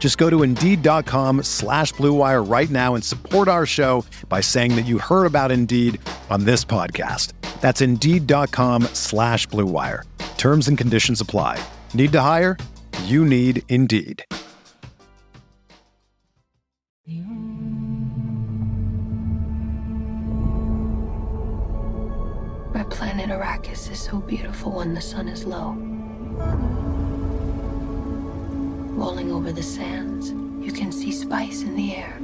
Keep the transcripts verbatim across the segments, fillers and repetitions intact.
Just go to Indeed.com slash Blue Wire right now and support our show by saying that you heard about Indeed on this podcast. That's Indeed.com slash Blue Wire. Terms and conditions apply. Need to hire? You need Indeed. My planet Arrakis is so beautiful when the sun is low. Rolling over the sands, you can see spice in the air.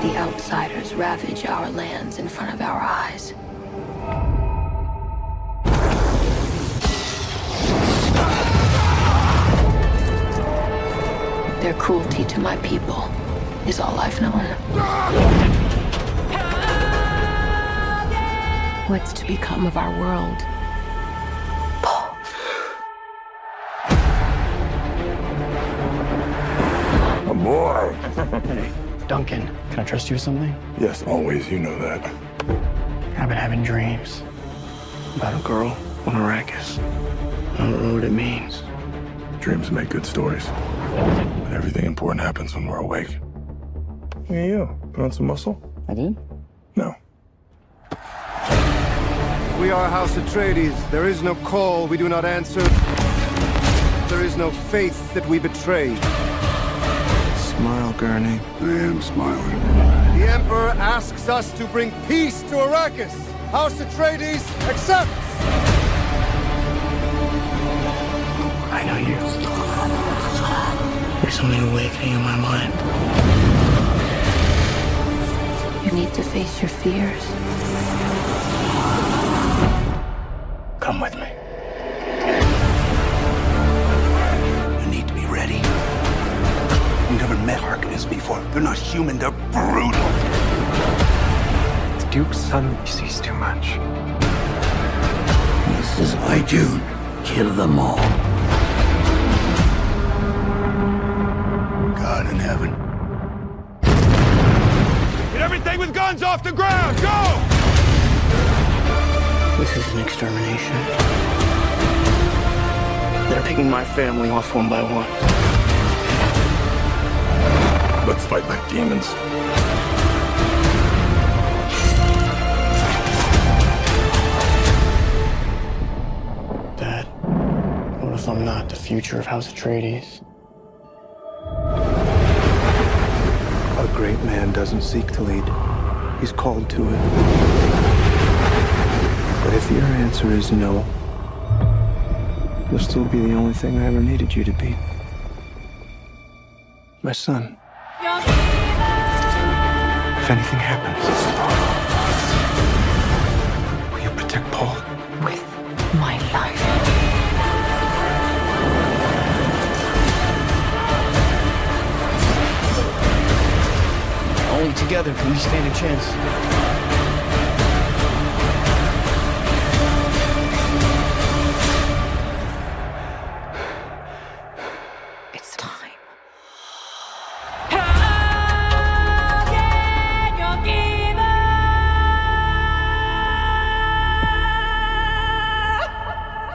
The outsiders ravage our lands in front of our eyes. Their cruelty to my people is all I've known. What's to become of our world? Boy. Hey, Duncan, can I trust you with something? Yes, always, you know that. I've been having dreams about a girl on Arrakis. I don't know what it means. Dreams make good stories. But everything important happens when we're awake. Look at you. Put on some muscle? I did? No. We are House Atreides. There is no call we do not answer. There is no faith that we betray. Smile, Gurney. I am smiling. The Emperor asks us to bring peace to Arrakis. House Atreides accepts. I know you. There's something awakening in my mind. You need to face your fears. Come with me. Met Harkonnens before. They're not human, they're brutal. The Duke's son sees too much. This is my Dune. Kill them all. God in heaven. Get everything with guns off the ground! Go! This is an extermination. They're picking my family off one by one. Let's fight like demons. Dad, what if I'm not the future of House Atreides? A great man doesn't seek to lead. He's called to it. But if your answer is no, you'll still be the only thing I ever needed you to be. My son. If anything happens, will you protect Paul? With my life. Only together can we stand a chance. It's time.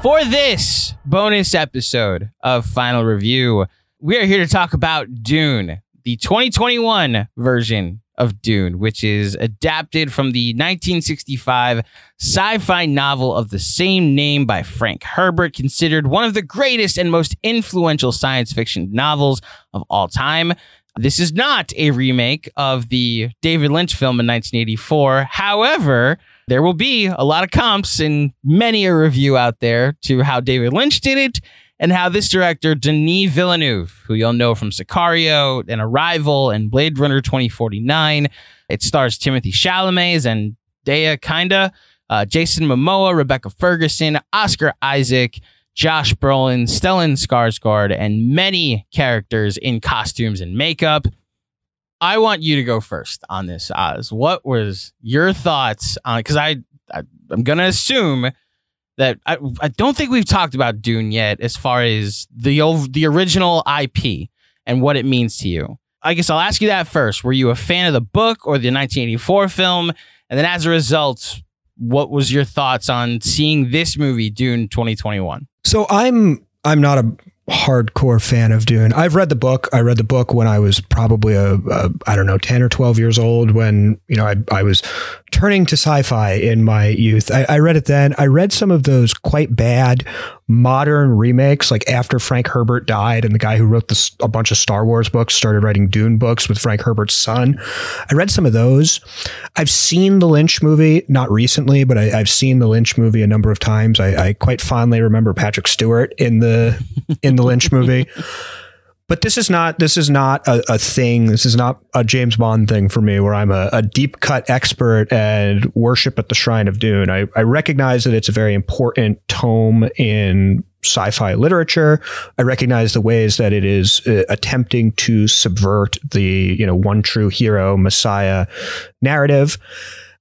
For this bonus episode of Final Review, we are here to talk about Dune, the twenty twenty-one version of Dune, which is adapted from the nineteen sixty-five sci-fi novel of the same name by Frank Herbert, considered one of the greatest and most influential science fiction novels of all time. This is not a remake of the David Lynch film in nineteen eighty-four. However, there will be a lot of comps and many a review out there to how David Lynch did it and how this director, Denis Villeneuve, who you'll know from Sicario and Arrival and Blade Runner twenty forty-nine. It stars Timothée Chalamet, Zendaya, kinda, uh, Jason Momoa, Rebecca Ferguson, Oscar Isaac, Josh Brolin, Stellan Skarsgård, and many characters in costumes and makeup. I want you to go first on this, Oz. What was your thoughts on? Because I, I, I'm going to assume that I, I don't think we've talked about Dune yet, as far as the the original I P and what it means to you. I guess I'll ask you that first. Were you a fan of the book or the nineteen eighty-four film? And then as a result, what was your thoughts on seeing this movie, Dune twenty twenty-one? So I'm I'm not a hardcore fan of Dune. I've read the book. I read the book when I was probably a, a I don't know, ten or twelve years old, when, you know, I, I was turning to sci-fi in my youth. I, I read it then. I read some of those quite bad modern remakes, like after Frank Herbert died and the guy who wrote this, a bunch of Star Wars books, started writing Dune books with Frank Herbert's son. I read some of those. I've seen the Lynch movie, not recently, but I, I've seen the Lynch movie a number of times. I, I quite fondly remember Patrick Stewart in the in the Lynch movie. But this is not this is not a, a thing. This is not a James Bond thing for me, where I'm a, a deep cut expert and worship at the shrine of Dune. I, I recognize that it's a very important tome in sci-fi literature. I recognize the ways that it is uh, attempting to subvert the, you know, one true hero, Messiah narrative.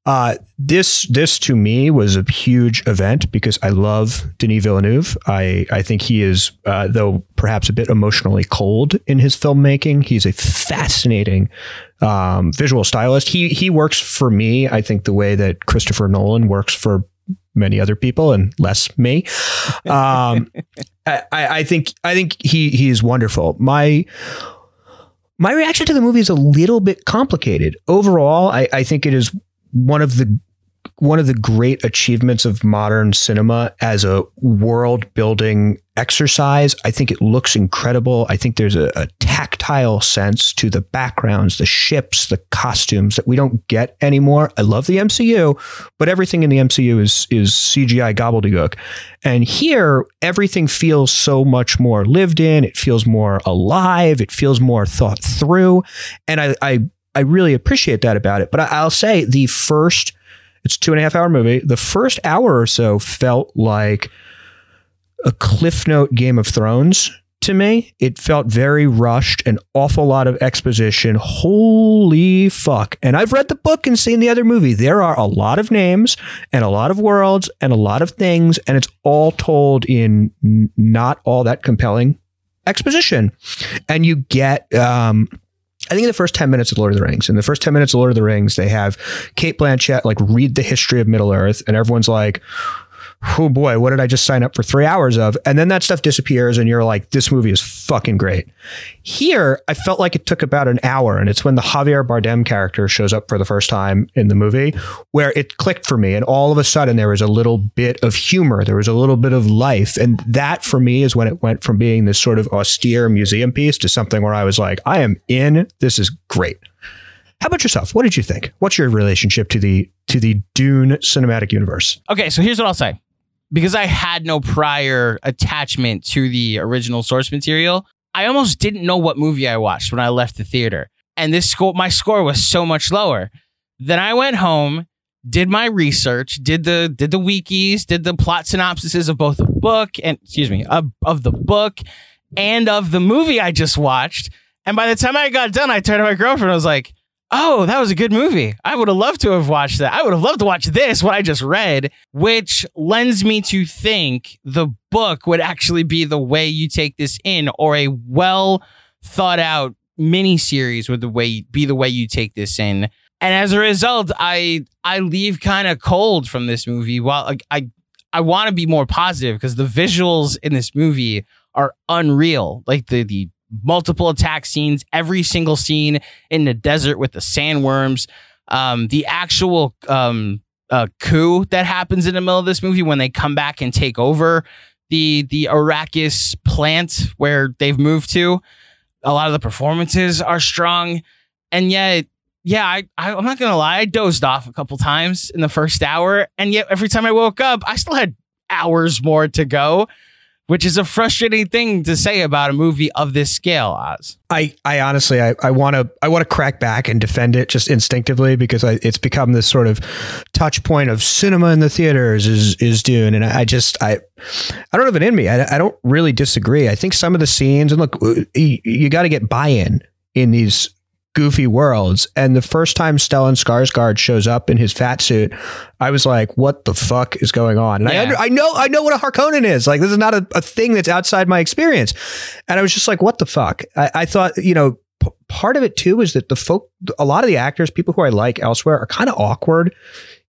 Uh, this, this to me was a huge event because I love Denis Villeneuve. I, I think he is, uh, though perhaps a bit emotionally cold in his filmmaking, he's a fascinating, um, visual stylist. He, he works for me, I think, the way that Christopher Nolan works for many other people and less me. Um, I, I think, I think he, he is wonderful. My, my reaction to the movie is a little bit complicated. Overall, I, I think it is one of the one of the great achievements of modern cinema as a world building exercise. I think it looks incredible. I think there's a, a tactile sense to the backgrounds, the ships, the costumes that we don't get anymore. I love the M C U, but everything in the M C U is is C G I gobbledygook. And here, everything feels so much more lived in. It feels more alive. It feels more thought through. And I, I I really appreciate that about it. But I'll say the first, it's a two and a half hour movie. The first hour or so felt like a Cliff Note Game of Thrones to me. It felt very rushed, an awful lot of exposition. Holy fuck. And I've read the book and seen the other movie. There are a lot of names and a lot of worlds and a lot of things. And it's all told in not all that compelling exposition. And you get, um, I think in the first ten minutes of Lord of the Rings, in the first ten minutes of Lord of the Rings, they have Cate Blanchett like read the history of Middle Earth, and everyone's like, "Oh boy, what did I just sign up for three hours of?" And then that stuff disappears, and you're like, "This movie is fucking great." Here, I felt like it took about an hour, and it's when the Javier Bardem character shows up for the first time in the movie where it clicked for me, and all of a sudden there was a little bit of humor, there was a little bit of life, and that for me is when it went from being this sort of austere museum piece to something where I was like, "I am in. This is great." How about yourself? What did you think? What's your relationship to the to the Dune cinematic universe? Okay, so here's what I'll say. Because I had no prior attachment to the original source material, I almost didn't know what movie I watched when I left the theater. And this score, my score was so much lower. Then I went home, did my research, did the did the wikis, did the plot synopses of both the book and excuse me, of, of the book and of the movie I just watched. And by the time I got done, I turned to my girlfriend and I was like, "Oh, that was a good movie. I would have loved to have watched that. I would have loved to watch this, what I just read," which lends me to think the book would actually be the way you take this in, or a well thought out miniseries would the way be the way you take this in. And as a result, I I leave kind of cold from this movie. While I I, I want to be more positive because the visuals in this movie are unreal, like the the. multiple attack scenes, every single scene in the desert with the sandworms, um, the actual um, uh, coup that happens in the middle of this movie when they come back and take over the the Arrakis plant where they've moved to. A lot of the performances are strong. And yet, yeah, I, I, I'm not going to lie. I dozed off a couple times in the first hour. And yet every time I woke up, I still had hours more to go, which is a frustrating thing to say about a movie of this scale, Oz. I, I honestly, I want to I want to crack back and defend it just instinctively, because I, it's become this sort of touch point of cinema in the theaters is is Dune. And I, I just, I I don't have it in me. I, I don't really disagree. I think some of the scenes, and look, you, you got to get buy-in in these goofy worlds. And the first time Stellan Skarsgård shows up in his fat suit, I was like, what the fuck is going on? And yeah. I, under, I know, I know what a Harkonnen is. Like, this is not a, a thing that's outside my experience. And I was just like, what the fuck? I, I thought, you know, p- part of it too, is that the folk, a lot of the actors, people who I like elsewhere, are kind of awkward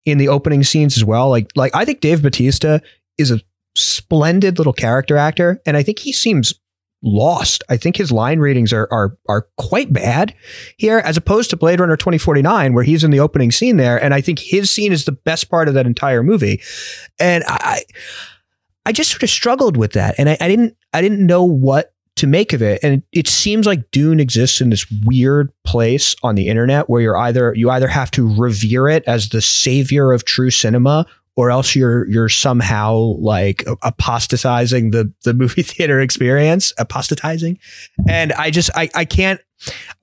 in the opening scenes as well. Like, like I think Dave Bautista is a splendid little character actor. And I think he seems lost. I think his line readings are are are quite bad here, as opposed to Blade Runner twenty forty-nine, where he's in the opening scene there, and I think his scene is the best part of that entire movie. And I I just sort of struggled with that, and I, I didn't I didn't know what to make of it. And it, it seems like Dune exists in this weird place on the internet where you're either you either have to revere it as the savior of true cinema, or else you're you're somehow like apostatizing the the movie theater experience, apostatizing. And I just I I can't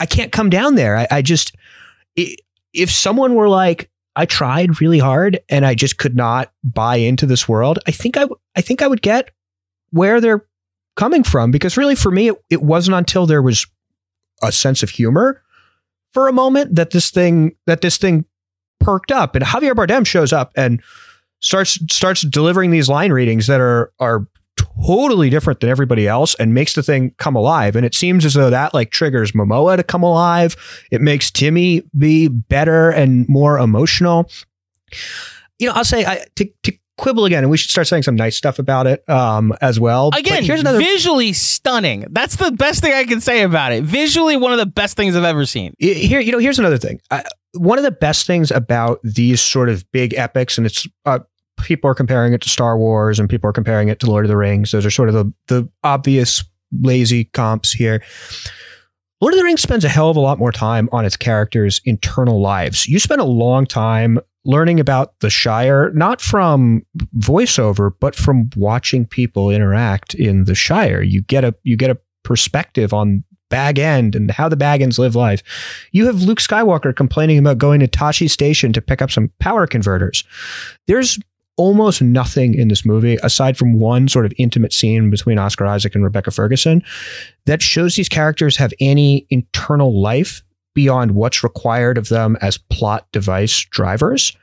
I can't come down there. I, I just it, if someone were like, I tried really hard and I just could not buy into this world, I think I I think I would get where they're coming from, because really for me it, it wasn't until there was a sense of humor for a moment that this thing that this thing perked up. And Javier Bardem shows up and starts starts delivering these line readings that are are totally different than everybody else, and makes the thing come alive. And it seems as though that like triggers Momoa to come alive. It makes Timmy be better and more emotional. You know, I'll say I to, to quibble again, and we should start saying some nice stuff about it um, as well. Again, but here's another visually stunning. That's the best thing I can say about it. Visually, one of the best things I've ever seen. Here, you know, here's another thing. I, one of the best things about these sort of big epics, and it's uh, people are comparing it to Star Wars, and people are comparing it to Lord of the Rings. Those are sort of the, the obvious lazy comps here. Lord of the Rings spends a hell of a lot more time on its characters' internal lives. You spend a long time learning about the Shire, not from voiceover, but from watching people interact in the Shire. You get a you get a perspective on Bag End and how the Bag Ends live life. You have Luke Skywalker complaining about going to Tashi Station to pick up some power converters. There's almost nothing in this movie, aside from one sort of intimate scene between Oscar Isaac and Rebecca Ferguson, that shows these characters have any internal life beyond what's required of them as plot device drivers.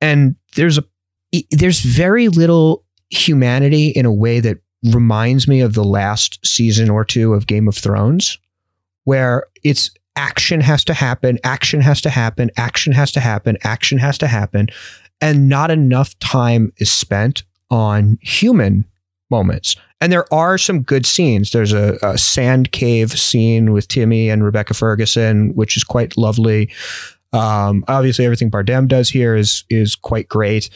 And there's a there's very little humanity in a way that reminds me of the last season or two of Game of Thrones, where it's action has to happen, action has to happen, action has to happen, action has to happen, and not enough time is spent on human moments. And there are some good scenes. There's a, a sand cave scene with Timmy and Rebecca Ferguson, which is quite lovely. Um, obviously, everything Bardem does here is is quite great,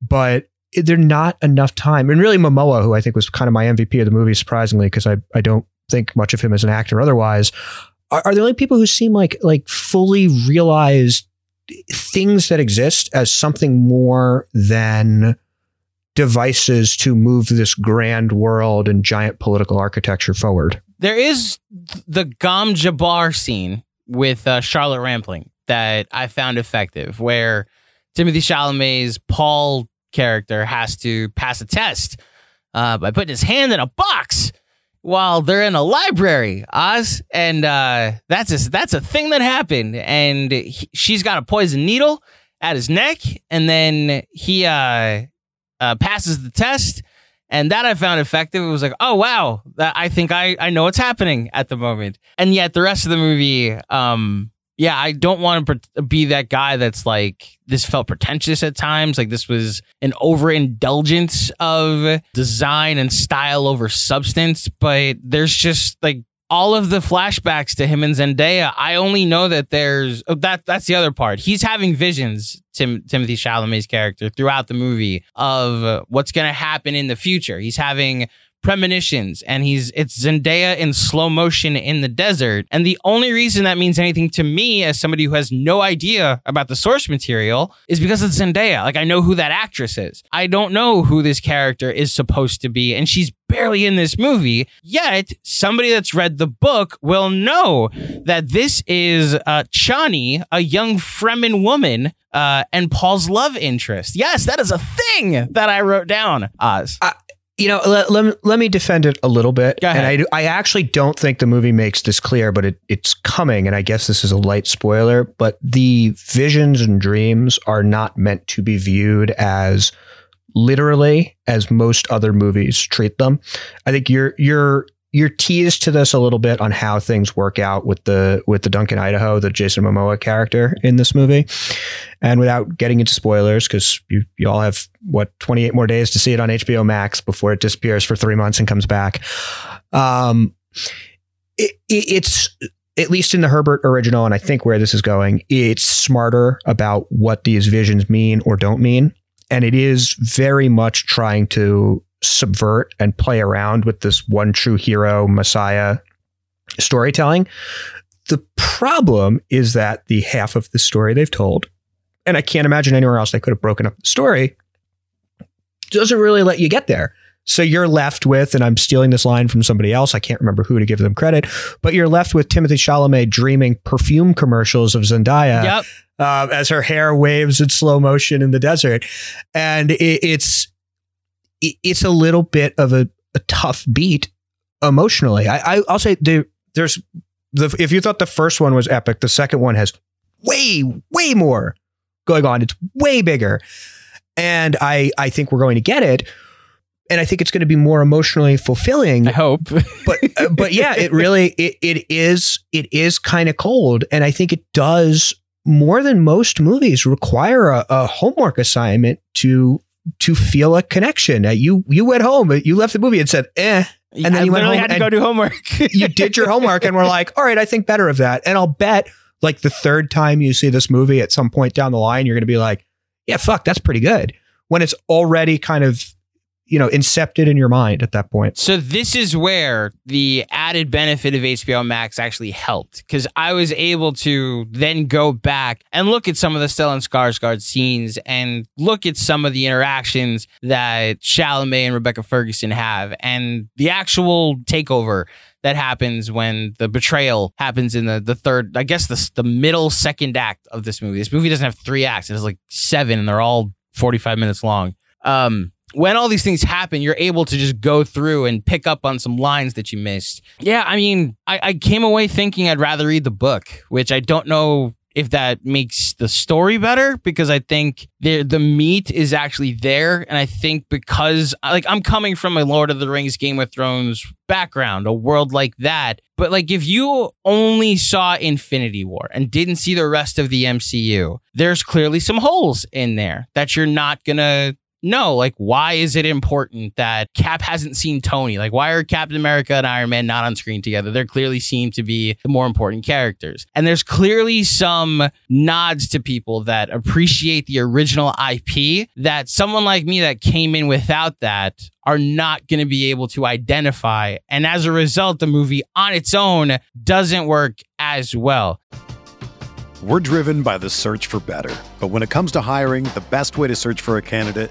but they're not enough time. And really, Momoa, who I think was kind of my M V P of the movie, surprisingly, because I, I don't think much of him as an actor otherwise, are, are the only people who seem like like fully realized things that exist as something more than devices to move this grand world and giant political architecture forward. There is the Gom Jabbar scene with uh, Charlotte Rampling that I found effective, where Timothée Chalamet's Paul character has to pass a test uh, by putting his hand in a box while they're in a library, Oz. And uh, that's, a, that's a thing that happened. And he, she's got a poison needle at his neck. And then he uh, uh, passes the test. And that I found effective. It was like, oh, wow, that, I think I, I know what's happening at the moment. And yet the rest of the movie, um, yeah, I don't want to pre- be that guy that's like, this felt pretentious at times. Like this was an overindulgence of design and style over substance. But there's just like all of the flashbacks to him and Zendaya. I only know that there's oh, that. That's the other part. He's having visions, Tim, Timothée Chalamet's character, throughout the movie of what's going to happen in the future. He's having premonitions, and he's it's Zendaya in slow motion in the desert. And the only reason that means anything to me as somebody who has no idea about the source material is because it's Zendaya. Like, I know who that actress is. I don't know who this character is supposed to be, and she's barely in this movie. Yet somebody that's read the book will know that this is uh, Chani, a young Fremen woman, uh, and Paul's love interest. Yes, that is a thing that I wrote down, Oz. I- You know, let, let, let me defend it a little bit. And I do, I actually don't think the movie makes this clear, but it, it's coming. And I guess this is a light spoiler, but the visions and dreams are not meant to be viewed as literally as most other movies treat them. I think you're you're you're teased to this a little bit on how things work out with the with the Duncan Idaho, the Jason Momoa character in this movie. And without getting into spoilers, because you, you all have, what, twenty-eight more days to see it on H B O Max before it disappears for three months and comes back. Um, it, it's, at least in the Herbert original, and I think where this is going, it's smarter about what these visions mean or don't mean. And it is very much trying to subvert and play around with this one true hero, Messiah storytelling. The problem is that the half of the story they've told, and I can't imagine anywhere else they could have broken up the story, doesn't really let you get there. So you're left with, and I'm stealing this line from somebody else, I can't remember who to give them credit, but you're left with Timothée Chalamet dreaming perfume commercials of Zendaya. Yep. uh, as her hair waves in slow motion in the desert. And it, it's it, it's a little bit of a, a tough beat emotionally. I, I, I'll say there, there's, the, if you thought the first one was epic, the second one has way, way more going on. It's way bigger. And I, I think we're going to get it. And I think it's going to be more emotionally fulfilling. I hope. but, uh, but yeah, it really, it, it is, it is kind of cold. And I think it does, more than most movies, require a, a homework assignment to, to feel a connection. Uh, you, you went home, you left the movie and said, eh. And then I you went home had to go do homework. You did your homework and we're like, all right, I think better of that. And I'll bet, like, the third time you see this movie at some point down the line, you're going to be like, yeah, fuck, that's pretty good. When it's already kind of, you know, incepted in your mind at that point. So this is where the added benefit of H B O Max actually helped, because I was able to then go back and look at some of the Stellan Skarsgård scenes and look at some of the interactions that Chalamet and Rebecca Ferguson have and the actual takeover that happens when the betrayal happens in the, the third, I guess the, the middle second act of this movie. This movie doesn't have three acts. It has like seven and they're all forty-five minutes long. Um, when all these things happen, you're able to just go through and pick up on some lines that you missed. Yeah, I mean, I, I came away thinking I'd rather read the book, which I don't know if that makes the story better, because I think the the meat is actually there. And I think because, like, I'm coming from a Lord of the Rings, Game of Thrones background, a world like that. But, like, if you only saw Infinity War and didn't see the rest of the M C U, there's clearly some holes in there that you're not going to know. Like, why is it important that Cap hasn't seen Tony? Like, why are Captain America and Iron Man not on screen together? They clearly seem to be the more important characters. And there's clearly some nods to people that appreciate the original I P that someone like me that came in without that are not going to be able to identify. And as a result, the movie on its own doesn't work as well. We're driven by the search for better. But when it comes to hiring, the best way to search for a candidate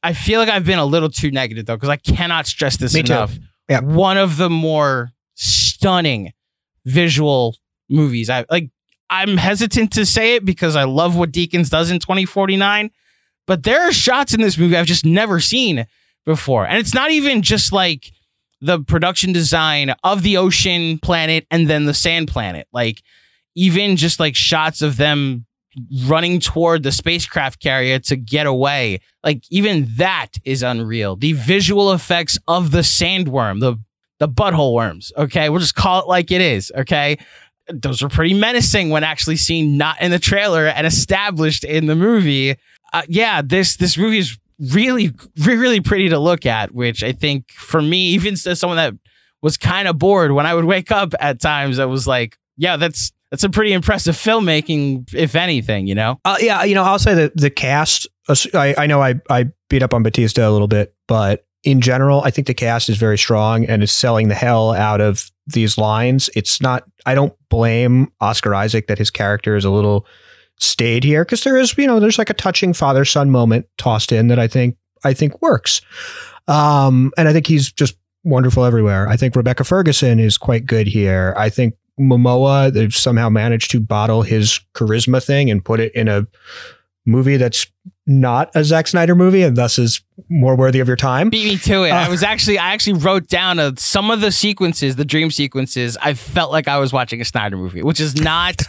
I feel like I've been a little too negative, though, because I cannot stress this Me enough. Yeah. One of the more stunning visual movies. I like. I'm hesitant to say it because I love what Deakins does in twenty forty-nine, but there are shots in this movie I've just never seen before. And it's not even just like the production design of the ocean planet and then the sand planet. Like, even just like shots of them running toward the spacecraft carrier to get away. Like, even that is unreal. The visual effects of the sandworm, the the butthole worms, okay? We'll just call it like it is, okay? Those are pretty menacing when actually seen not in the trailer and established in the movie. Uh, yeah, this this movie is really, really pretty to look at, which I think for me, even as someone that was kind of bored, when I would wake up at times, I was like, yeah, that's That's a pretty impressive filmmaking, if anything, you know? Uh, yeah, you know, I'll say that the cast, I, I know I, I beat up on Batista a little bit, but in general, I think the cast is very strong and is selling the hell out of these lines. It's not, I don't blame Oscar Isaac that his character is a little staid here, because there is, you know, there's like a touching father-son moment tossed in that I think, I think works. Um, and I think he's just wonderful everywhere. I think Rebecca Ferguson is quite good here. I think Momoa, they've somehow managed to bottle his charisma thing and put it in a movie that's not a Zack Snyder movie and thus is more worthy of your time. Beat me to it. Uh, I was actually, I actually wrote down a, some of the sequences, the dream sequences. I felt like I was watching a Snyder movie, which is not,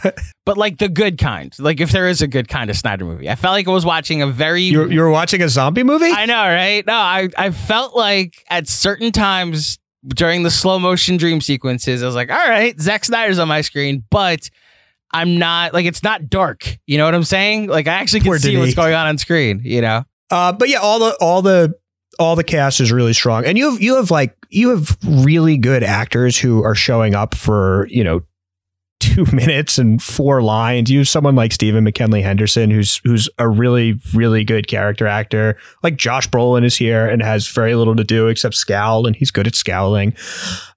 but like the good kind. Like, if there is a good kind of Snyder movie, I felt like I was watching a very. You were watching a zombie movie? I know, right? No, I, I felt like at certain times during the slow motion dream sequences, I was like, all right, Zack Snyder's on my screen, but I'm not like, it's not dark. You know what I'm saying? Like, I actually can see what's going on on screen, you know? Uh, but yeah, all the, all the, all the cast is really strong. And you have, you have like, you have really good actors who are showing up for, you know, two minutes and four lines. You have someone like Stephen McKinley Henderson, who's who's a really, really good character actor. Like, Josh Brolin is here and has very little to do except scowl, and he's good at scowling.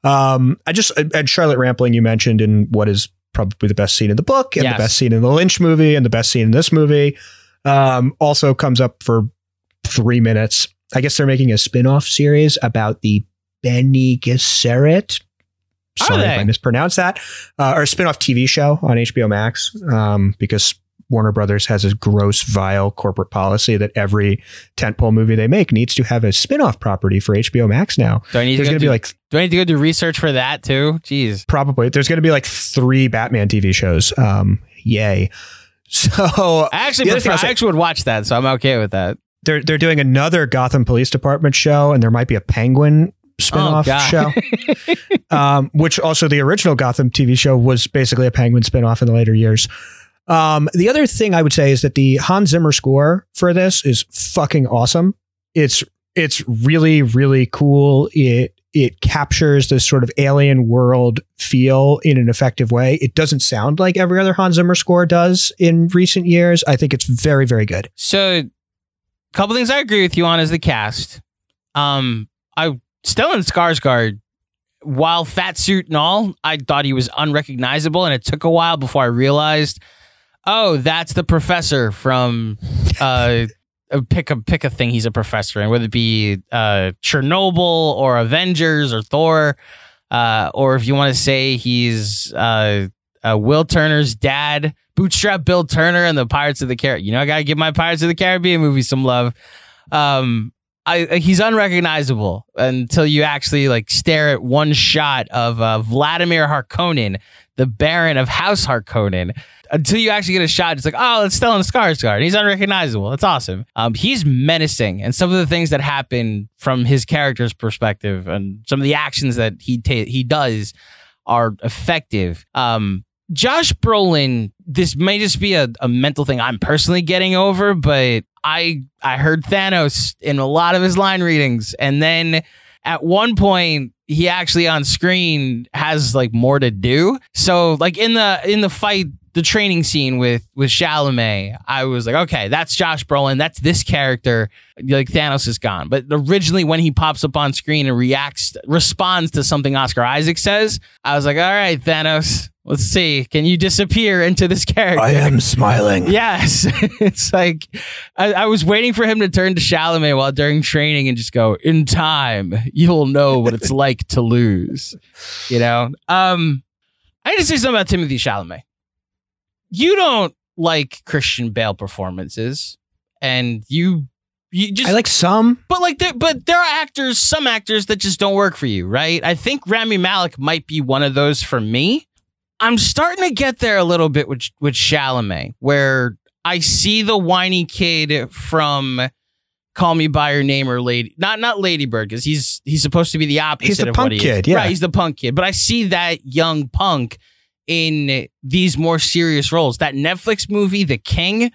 Um, I just and Charlotte Rampling, you mentioned in what is probably the best scene in the book and yes. the best scene in the Lynch movie and the best scene in this movie, um, also comes up for three minutes. I guess they're making a spin-off series about the Bene Gesserit. Sorry if I mispronounced that. Uh, or a spinoff T V show on H B O Max, um, because Warner Brothers has a gross, vile corporate policy that every tentpole movie they make needs to have a spinoff property for H B O Max now. Do I need There's to go do, be like, do I need to go do research for that too? Jeez. Probably. There's going to be like three Batman T V shows. Um, yay. So I actually, prefer, I actually would watch that, so I'm okay with that. They're, they're doing another Gotham Police Department show, and there might be a Penguin spinoff oh, show, um, which also the original Gotham T V show was basically a Penguin spinoff in the later years. Um, the other thing I would say is that the Hans Zimmer score for this is fucking awesome. It's it's really, really cool. It It captures this sort of alien world feel in an effective way. It doesn't sound like every other Hans Zimmer score does in recent years. I think it's very, very good. So a couple things I agree with you on is the cast. Um, I Stellan Skarsgård, while fat suit and all, I thought he was unrecognizable, and it took a while before I realized, oh, that's the professor from... Uh, Pick a pick a thing. He's a professor, and whether it be uh, Chernobyl or Avengers or Thor, uh, or if you want to say he's uh, uh, Will Turner's dad, Bootstrap Bill Turner, and the Pirates of the Caribbean. You know, I gotta give my Pirates of the Caribbean movie some love. Um, I, he's unrecognizable until you actually like stare at one shot of uh, Vladimir Harkonnen, the Baron of House Harkonnen. Until you actually get a shot, it's like, oh, it's Stellan Skarsgård. He's unrecognizable. That's awesome. Um, he's menacing. And some of the things that happen from his character's perspective and some of the actions that he ta- he does are effective. Um, Josh Brolin, this may just be a, a mental thing I'm personally getting over, but I I heard Thanos in a lot of his line readings. And then at one point, he actually on screen has like more to do. So like in the in the fight, the training scene with, with Chalamet, I was like, okay, that's Josh Brolin. That's this character. Like Thanos is gone. But originally when he pops up on screen and reacts, responds to something Oscar Isaac says, I was like, all right, Thanos, let's see. Can you disappear into this character? I am smiling. Yes. It's like, I, I was waiting for him to turn to Chalamet while during training and just go, in time, you'll know what it's like to lose. You know? Um, I need to say something about Timothée Chalamet. You don't like Christian Bale performances, and you you just I like some, but like there, but there are actors, some actors that just don't work for you, right? I think Rami Malek might be one of those for me. I'm starting to get there a little bit with with Chalamet, where I see the whiny kid from Call Me By Your Name or Lady, not not Lady Bird, because he's he's supposed to be the opposite he's the of punk what he kid, is. Yeah. Right, he's the punk kid, but I see that young punk in these more serious roles. That Netflix movie, The King,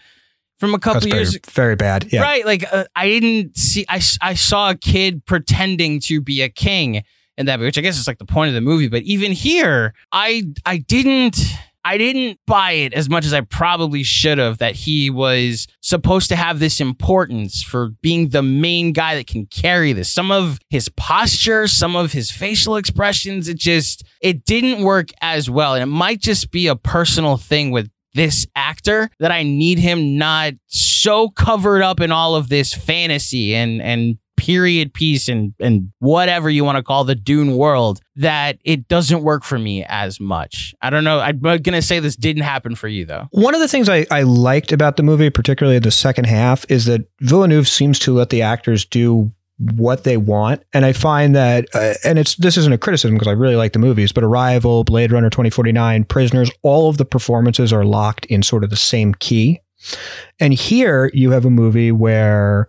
from a couple years ago. Very bad. Yeah. Right. Like uh, I didn't see, I, I saw a kid pretending to be a king in that movie, which I guess is like the point of the movie. But even here, I, I didn't, I didn't buy it as much as I probably should have, that he was supposed to have this importance for being the main guy that can carry this. Some of his posture, some of his facial expressions, it just, it didn't work as well. And it might just be a personal thing with this actor, that I need him not so covered up in all of this fantasy and, and period piece and, and whatever you want to call the Dune world, that it doesn't work for me as much. I don't know. I'm going to say this didn't happen for you, though. One of the things I, I liked about the movie, particularly the second half, is that Villeneuve seems to let the actors do what they want. And I find that, uh, and it's this isn't a criticism because I really like the movies, but Arrival, Blade Runner twenty forty-nine, Prisoners, all of the performances are locked in sort of the same key. And here you have a movie where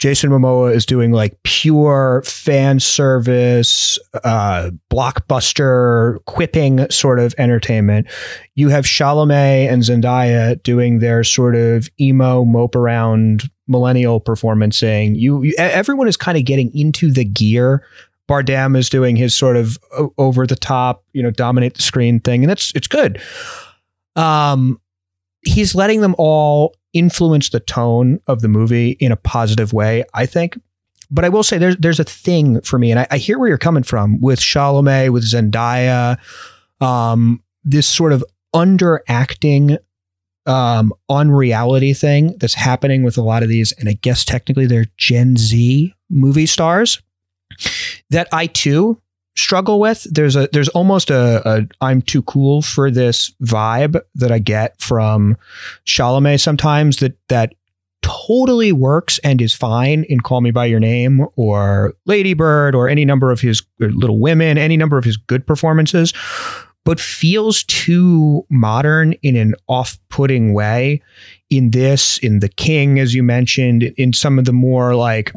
Jason Momoa is doing like pure fan service, uh, blockbuster, quipping sort of entertainment. You have Chalamet and Zendaya doing their sort of emo, mope around, millennial performancing. You, you, everyone is kind of getting into the gear. Bardem is doing his sort of over the top, you know, dominate the screen thing, and that's it's good. Um, he's letting them all influence the tone of the movie in a positive way, I think. But I will say there's there's a thing for me, and I, I hear where you're coming from with Chalamet, with Zendaya, um, this sort of underacting, um, unreality thing that's happening with a lot of these, and I guess technically they're Gen Z movie stars, that I too struggle with. There's a there's almost a, a I'm too cool for this vibe that I get from Chalamet sometimes, that that totally works and is fine in Call Me By Your Name or Lady Bird or any number of his Little Women, any number of his good performances, but feels too modern in an off-putting way in this, in The King, as you mentioned, in some of the more like,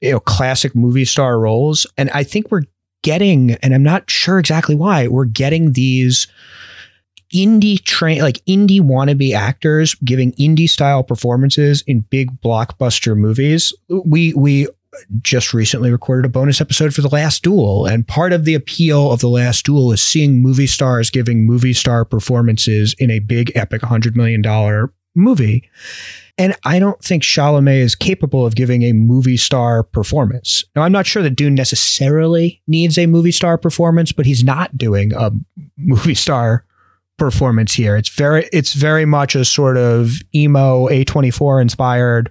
you know, classic movie star roles. And I think we're getting, and I'm not sure exactly why, we're getting these indie train, like indie wannabe actors giving indie style performances in big blockbuster movies. We we just recently recorded a bonus episode for The Last Duel. And part of the appeal of The Last Duel is seeing movie stars giving movie star performances in a big, epic one hundred million dollars movie. And I don't think Chalamet is capable of giving a movie star performance. Now, I'm not sure that Dune necessarily needs a movie star performance, but he's not doing a movie star performance here. It's very, it's very much a sort of emo A twenty-four inspired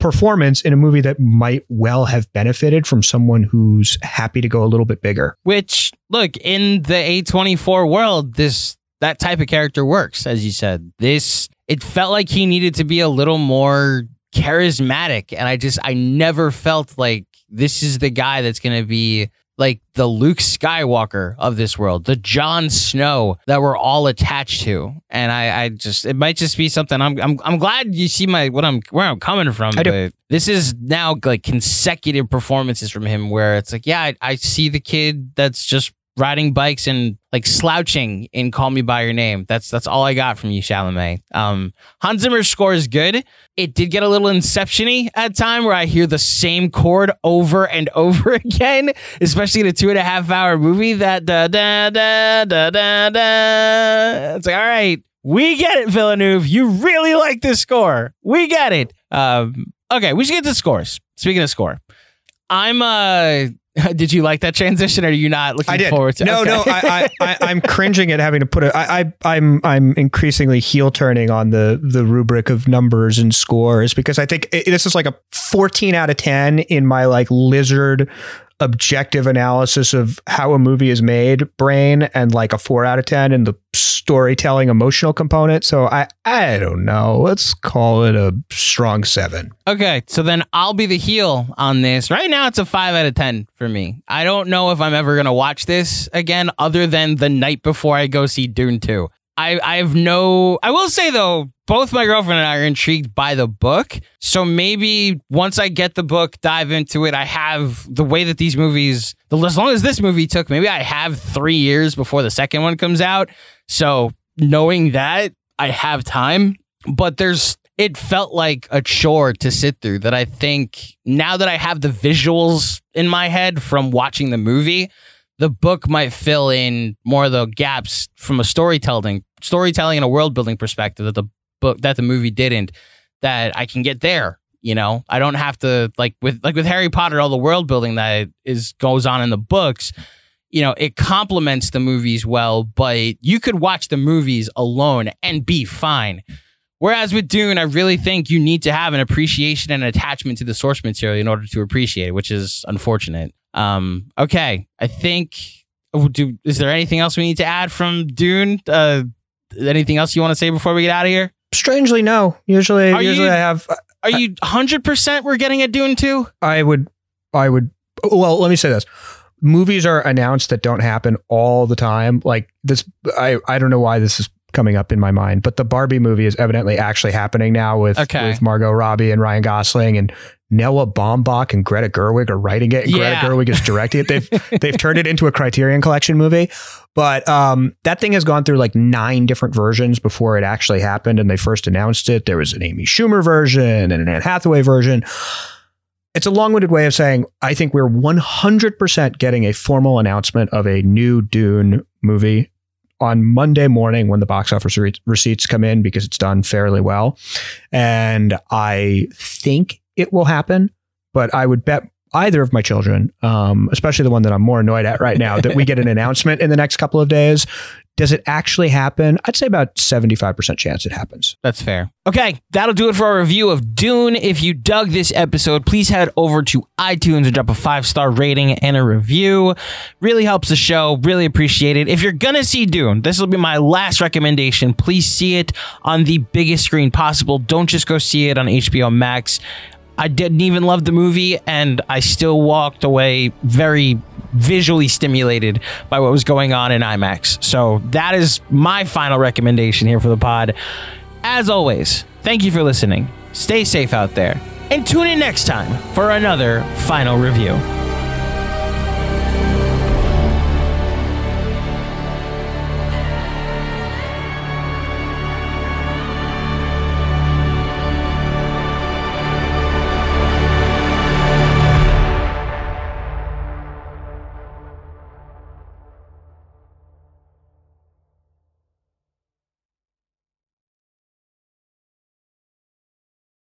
performance in a movie that might well have benefited from someone who's happy to go a little bit bigger. Which, look, in the A twenty-four world, this that type of character works, as you said. This, it felt like he needed to be a little more charismatic, and I just, I never felt like this is the guy that's going to be like the Luke Skywalker of this world, the Jon Snow that we're all attached to. And I, I just, it might just be something. I'm, I'm, I'm glad you see my what I'm where I'm coming from. But this is now like consecutive performances from him where it's like, yeah, I, I see the kid that's just riding bikes and like slouching in Call Me By Your Name. That's that's all I got from you, Chalamet. Um, Hans Zimmer's score is good. It did get a little Inception-y at time where I hear the same chord over and over again, especially in a two and a half hour movie. That da da da da da da. It's like, all right, we get it, Villeneuve. You really like this score. We get it. Um, okay, we should get to scores. Speaking of score, I'm uh. Did you like that transition? Or are you not looking I did. forward to it? No, okay. no, I, I, I, I'm cringing at having to put it. I, I'm, I'm increasingly heel turning on the the rubric of numbers and scores, because I think it, this is like a fourteen out of ten in my like lizard objective analysis of how a movie is made brain, and like a four out of ten in the storytelling emotional component. So I, I don't know. Let's call it a strong seven. Okay. So then I'll be the heel on this. Right now it's a five out of ten for me. I don't know if I'm ever going to watch this again, other than the night before I go see Dune two. I, I have no, I will say though, both my girlfriend and I are intrigued by the book. So maybe once I get the book, dive into it, I have the way that these movies, the, as long as this movie took, maybe I have three years before the second one comes out. So knowing that, I have time, but there's, it felt like a chore to sit through that. I think now that I have the visuals in my head from watching the movie, the book might fill in more of the gaps from a storytelling, storytelling and a world building perspective that the book, that the movie didn't, that I can get there. You know, I don't have to like with like with Harry Potter, all the world building that is goes on in the books. You know, it complements the movies well, but you could watch the movies alone and be fine. Whereas with Dune, I really think you need to have an appreciation and attachment to the source material in order to appreciate it, which is unfortunate. Um, okay, I think, do, is there anything else we need to add from Dune? Uh, anything else you want to say before we get out of here? Strangely, no. Usually, are usually you, I have... Are I, you one hundred percent we're getting a Dune two? I would, I would... Well, let me say this. Movies are announced that don't happen all the time. Like, this, I, I don't know why this is coming up in my mind, but the Barbie movie is evidently actually happening now with, okay. with Margot Robbie and Ryan Gosling, and Noah Baumbach and Greta Gerwig are writing it, and yeah. Greta Gerwig is directing it. They've they've turned it into a Criterion Collection movie, but um, that thing has gone through like nine different versions before it actually happened, and they first announced it. There was an Amy Schumer version and an Anne Hathaway version. It's a long-winded way of saying I think we're one hundred percent getting a formal announcement of a new Dune movie on Monday morning when the box office re- receipts come in, because it's done fairly well. And I think it will happen, but I would bet either of my children, um, especially the one that I'm more annoyed at right now, that we get an announcement in the next couple of days. Does it actually happen? I'd say about seventy-five percent chance it happens. That's fair. Okay, that'll do it for our review of Dune. If you dug this episode, please head over to iTunes and drop a five-star rating and a review. Really helps the show. Really appreciate it. If you're going to see Dune, this will be my last recommendation. Please see it on the biggest screen possible. Don't just go see it on H B O Max. I didn't even love the movie, and I still walked away very visually stimulated by what was going on in IMAX. So that is my final recommendation here for the pod. As always, thank you for listening. Stay safe out there, and tune in next time for another final review.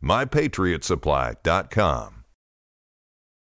my patriot supply dot com.